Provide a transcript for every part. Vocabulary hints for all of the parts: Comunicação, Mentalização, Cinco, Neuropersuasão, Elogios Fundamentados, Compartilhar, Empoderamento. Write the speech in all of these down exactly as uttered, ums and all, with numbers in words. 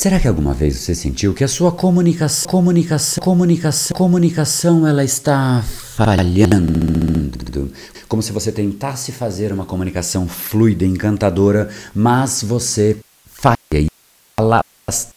Será que alguma vez você sentiu que a sua comunicação, comunicação, comunicação, comunicação, ela está falhando? Como se você tentasse fazer uma comunicação fluida, encantadora, mas você falha e palavras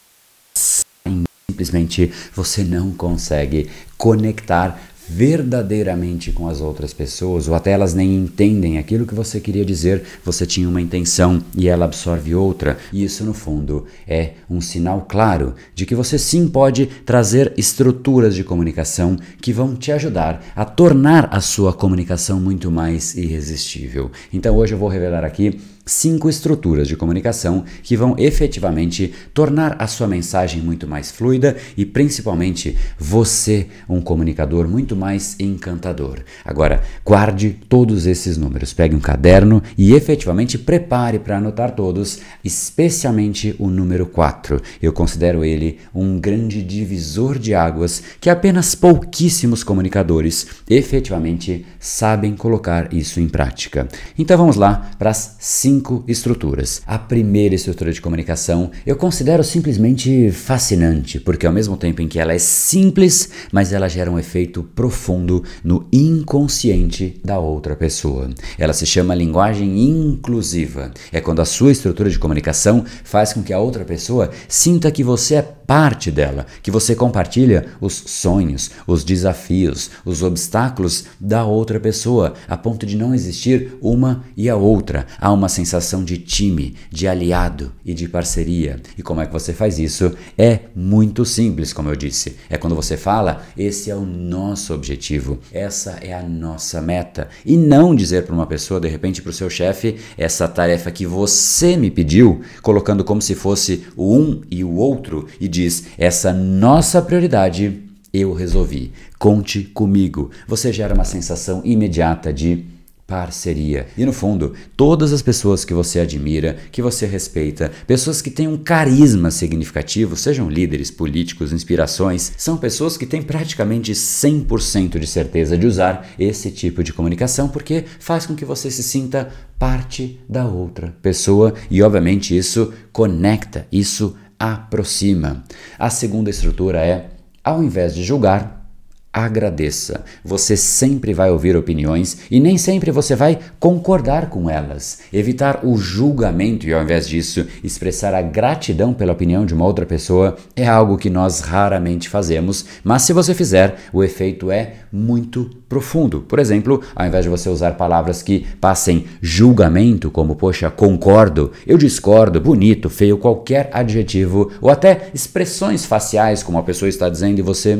saem. Simplesmente você não consegue conectar verdadeiramente com as outras pessoas, ou até elas nem entendem aquilo que você queria dizer. Você tinha uma intenção e ela absorve outra, e isso no fundo é um sinal claro de que você sim pode trazer estruturas de comunicação que vão te ajudar a tornar a sua comunicação muito mais irresistível. Então hoje eu vou revelar aqui cinco estruturas de comunicação que vão efetivamente tornar a sua mensagem muito mais fluida e principalmente você um comunicador muito mais encantador. Agora, guarde todos esses números, pegue um caderno e efetivamente prepare para anotar todos, especialmente o número quatro. Eu considero ele um grande divisor de águas que apenas pouquíssimos comunicadores efetivamente sabem colocar isso em prática. Então vamos lá para as cinco Cinco estruturas. A primeira estrutura de comunicação eu considero simplesmente fascinante, porque ao mesmo tempo em que ela é simples, mas ela gera um efeito profundo no inconsciente da outra pessoa. Ela se chama linguagem inclusiva. É quando a sua estrutura de comunicação faz com que a outra pessoa sinta que você é parte dela, que você compartilha os sonhos, os desafios, os obstáculos da outra pessoa, a ponto de não existir uma e a outra. Há uma sensação de time, de aliado e de parceria. E como é que você faz isso? É muito simples, como eu disse. É quando você fala, esse é o nosso objetivo, essa é a nossa meta. E não dizer para uma pessoa, de repente para o seu chefe, essa tarefa que você me pediu, colocando como se fosse o um e o outro, e diz, essa nossa prioridade eu resolvi, conte comigo. Você gera uma sensação imediata de parceria. E no fundo, todas as pessoas que você admira, que você respeita, pessoas que têm um carisma significativo, sejam líderes, políticos, inspirações, são pessoas que têm praticamente cem por cento de certeza de usar esse tipo de comunicação, porque faz com que você se sinta parte da outra pessoa e obviamente isso conecta, isso aproxima. A segunda estrutura é, ao invés de julgar, agradeça. Você sempre vai ouvir opiniões e nem sempre você vai concordar com elas. Evitar o julgamento e ao invés disso expressar a gratidão pela opinião de uma outra pessoa é algo que nós raramente fazemos, mas se você fizer, o efeito é muito profundo. Por exemplo, ao invés de você usar palavras que passem julgamento, como poxa, concordo, eu discordo, bonito, feio, qualquer adjetivo, ou até expressões faciais, como a pessoa está dizendo e você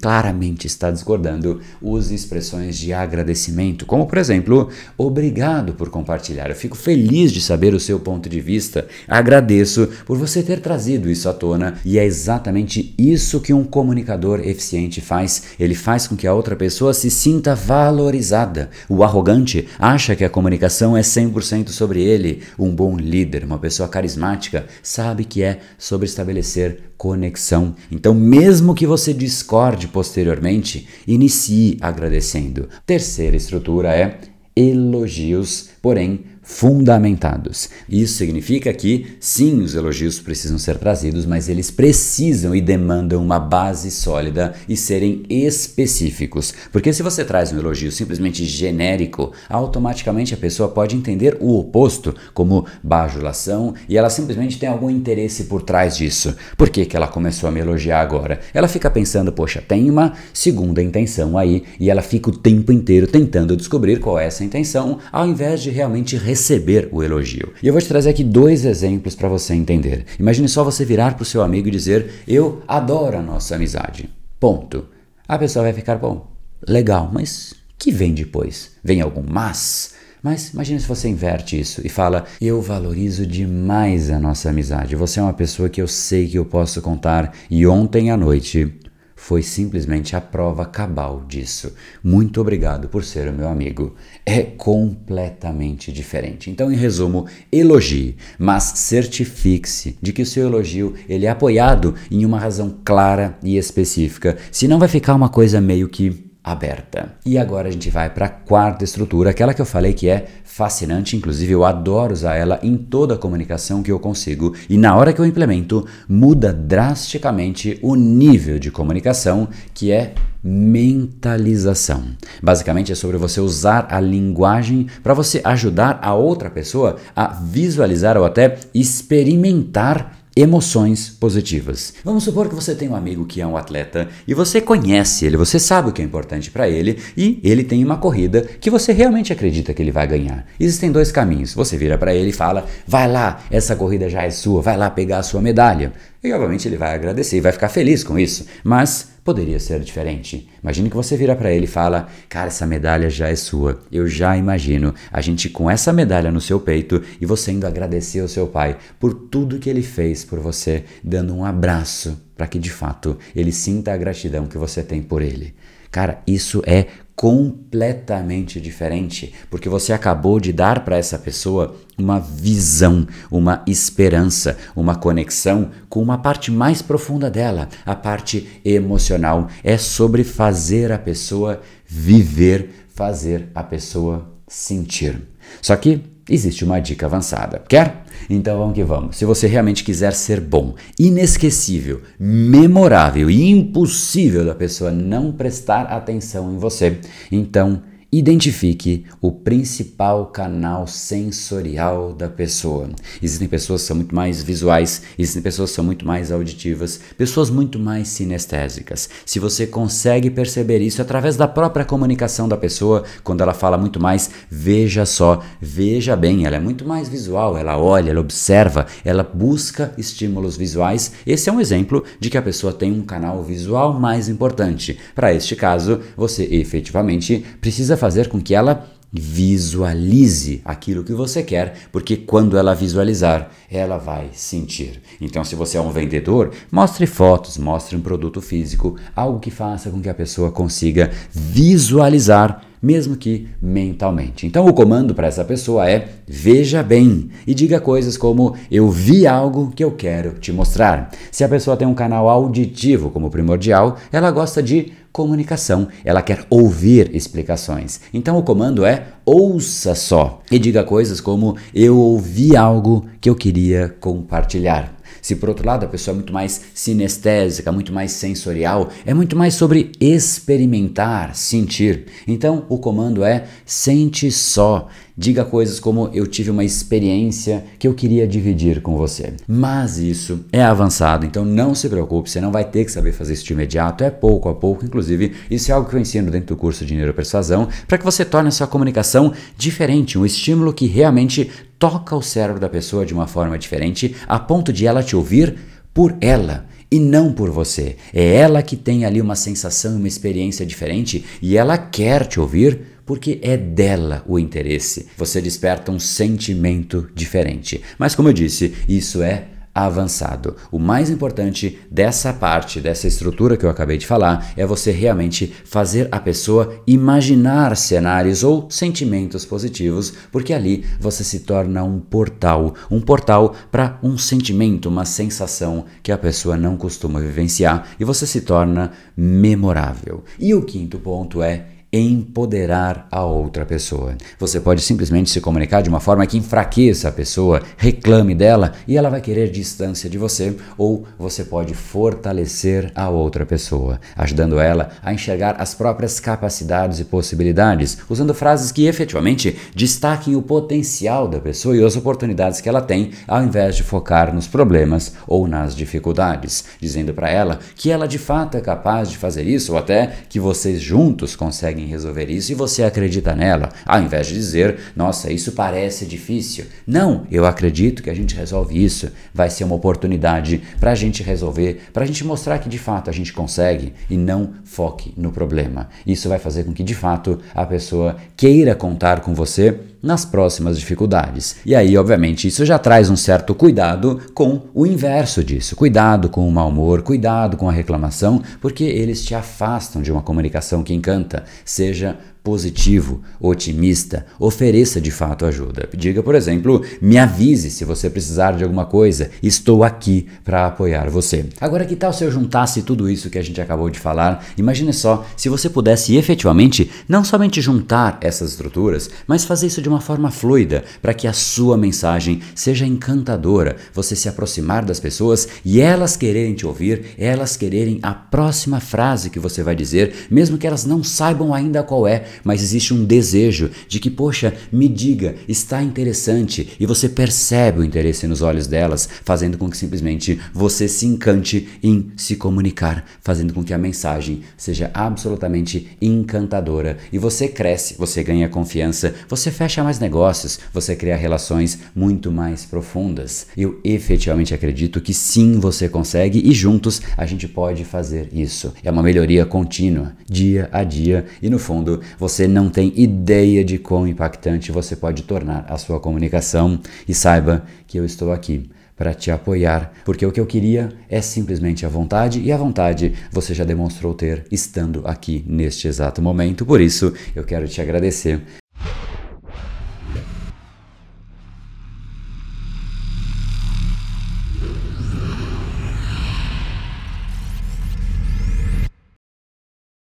claramente está discordando, use expressões de agradecimento, como por exemplo, obrigado por compartilhar, eu fico feliz de saber o seu ponto de vista, agradeço por você ter trazido isso à tona. E é exatamente isso que um comunicador eficiente faz, ele faz com que a outra pessoa se sinta valorizada. O arrogante acha que a comunicação é cem por cento sobre ele, um bom líder, uma pessoa carismática, sabe que é sobre estabelecer conexão. Então mesmo que você discorde posteriormente, inicie agradecendo. Terceira estrutura é elogios, porém fundamentados. Isso significa que, sim, os elogios precisam ser trazidos, mas eles precisam e demandam uma base sólida e serem específicos. Porque se você traz um elogio simplesmente genérico, automaticamente a pessoa pode entender o oposto, como bajulação, e ela simplesmente tem algum interesse por trás disso. Por que que ela começou a me elogiar agora? Ela fica pensando, poxa, tem uma segunda intenção aí, e ela fica o tempo inteiro tentando descobrir qual é essa intenção, ao invés de realmente receber receber o elogio. E eu vou te trazer aqui dois exemplos para você entender. Imagine só você virar para o seu amigo e dizer, eu adoro a nossa amizade. Ponto. A pessoa vai ficar, bom, legal, mas que vem depois? Vem algum mas? Mas imagina se você inverte isso e fala, eu valorizo demais a nossa amizade, você é uma pessoa que eu sei que eu posso contar e ontem à noite foi simplesmente a prova cabal disso. Muito obrigado por ser o meu amigo. É completamente diferente. Então, em resumo, elogie, mas certifique-se de que o seu elogio ele é apoiado em uma razão clara e específica. Senão vai ficar uma coisa meio que aberta. E agora a gente vai para a quarta estrutura, aquela que eu falei que é fascinante, inclusive eu adoro usar ela em toda a comunicação que eu consigo, e na hora que eu implemento, muda drasticamente o nível de comunicação, que é mentalização. Basicamente é sobre você usar a linguagem para você ajudar a outra pessoa a visualizar ou até experimentar emoções positivas. Vamos supor que você tem um amigo que é um atleta e você conhece ele, você sabe o que é importante para ele e ele tem uma corrida que você realmente acredita que ele vai ganhar. Existem dois caminhos. Você vira para ele e fala: vai lá, essa corrida já é sua, vai lá pegar a sua medalha. E obviamente ele vai agradecer e vai ficar feliz com isso, mas poderia ser diferente. Imagine que você vira para ele e fala: cara, essa medalha já é sua. Eu já imagino a gente com essa medalha no seu peito e você indo agradecer ao seu pai por tudo que ele fez por você, dando um abraço para que de fato ele sinta a gratidão que você tem por ele. Cara, isso é completamente diferente, porque você acabou de dar para essa pessoa uma visão, uma esperança, uma conexão com uma parte mais profunda dela, a parte emocional. É sobre fazer a pessoa viver, fazer a pessoa sentir. Só que existe uma dica avançada. Quer? Então vamos que vamos. Se você realmente quiser ser bom, inesquecível, memorável e impossível da pessoa não prestar atenção em você, então identifique o principal canal sensorial da pessoa. Existem pessoas que são muito mais visuais, existem pessoas que são muito mais auditivas, pessoas muito mais sinestésicas. Se você consegue perceber isso através da própria comunicação da pessoa, quando ela fala muito mais, veja só, veja bem, ela é muito mais visual, ela olha, ela observa, ela busca estímulos visuais. Esse é um exemplo de que a pessoa tem um canal visual mais importante. Para este caso, você efetivamente precisa fazer com que ela visualize aquilo que você quer, porque quando ela visualizar, ela vai sentir. Então, se você é um vendedor, mostre fotos, mostre um produto físico, algo que faça com que a pessoa consiga visualizar, mesmo que mentalmente. Então o comando para essa pessoa é: veja bem, e diga coisas como: eu vi algo que eu quero te mostrar. Se a pessoa tem um canal auditivo como primordial, ela gosta de comunicação, ela quer ouvir explicações. Então o comando é: ouça só, e diga coisas como: eu ouvi algo que eu queria compartilhar. Se por outro lado a pessoa é muito mais sinestésica, muito mais sensorial, é muito mais sobre experimentar, sentir. Então o comando é: sente só. Diga coisas como: eu tive uma experiência que eu queria dividir com você. Mas isso é avançado, então não se preocupe, você não vai ter que saber fazer isso de imediato, é pouco a pouco. Inclusive, isso é algo que eu ensino dentro do curso de Neuropersuasão, para que você torne a sua comunicação diferente, um estímulo que realmente toca o cérebro da pessoa de uma forma diferente, a ponto de ela te ouvir por ela e não por você. É ela que tem ali uma sensação, uma experiência diferente e ela quer te ouvir porque é dela o interesse. Você desperta um sentimento diferente. Mas como eu disse, isso é avançado. O mais importante dessa parte, dessa estrutura que eu acabei de falar, é você realmente fazer a pessoa imaginar cenários ou sentimentos positivos, porque ali você se torna um portal, um portal para um sentimento, uma sensação que a pessoa não costuma vivenciar, e você se torna memorável. E o quinto ponto é empoderar a outra pessoa. Você pode simplesmente se comunicar de uma forma que enfraqueça a pessoa, reclame dela e ela vai querer distância de você, ou você pode fortalecer a outra pessoa, ajudando ela a enxergar as próprias capacidades e possibilidades, usando frases que efetivamente destaquem o potencial da pessoa e as oportunidades que ela tem, ao invés de focar nos problemas ou nas dificuldades, dizendo para ela que ela de fato é capaz de fazer isso, ou até que vocês juntos conseguem em resolver isso e você acredita nela, ao invés de dizer: nossa, isso parece difícil. Não, eu acredito que a gente resolve isso, vai ser uma oportunidade para a gente resolver, para a gente mostrar que de fato a gente consegue, e não foque no problema. Isso vai fazer com que de fato a pessoa queira contar com você nas próximas dificuldades. E aí, obviamente, isso já traz um certo cuidado com o inverso disso. Cuidado com o mau humor, cuidado com a reclamação, porque eles te afastam de uma comunicação que encanta. Seja positivo, otimista, ofereça de fato ajuda. Diga, por exemplo, me avise se você precisar de alguma coisa, estou aqui para apoiar você. Agora, que tal se eu juntasse tudo isso que a gente acabou de falar? Imagine só, se você pudesse efetivamente, não somente juntar essas estruturas, mas fazer isso de uma forma fluida, para que a sua mensagem seja encantadora, você se aproximar das pessoas e elas quererem te ouvir, elas quererem a próxima frase que você vai dizer, mesmo que elas não saibam ainda qual é, mas existe um desejo de que, poxa, me diga, está interessante, e você percebe o interesse nos olhos delas, fazendo com que simplesmente você se encante em se comunicar, fazendo com que a mensagem seja absolutamente encantadora, e você cresce, você ganha confiança, você fecha mais negócios, você cria relações muito mais profundas. Eu efetivamente acredito que sim, você consegue, e juntos a gente pode fazer isso. É uma melhoria contínua, dia a dia, e no fundo você não tem ideia de quão impactante você pode tornar a sua comunicação, e saiba que eu estou aqui para te apoiar, porque o que eu queria é simplesmente a vontade, e a vontade você já demonstrou ter estando aqui neste exato momento. Por isso, eu quero te agradecer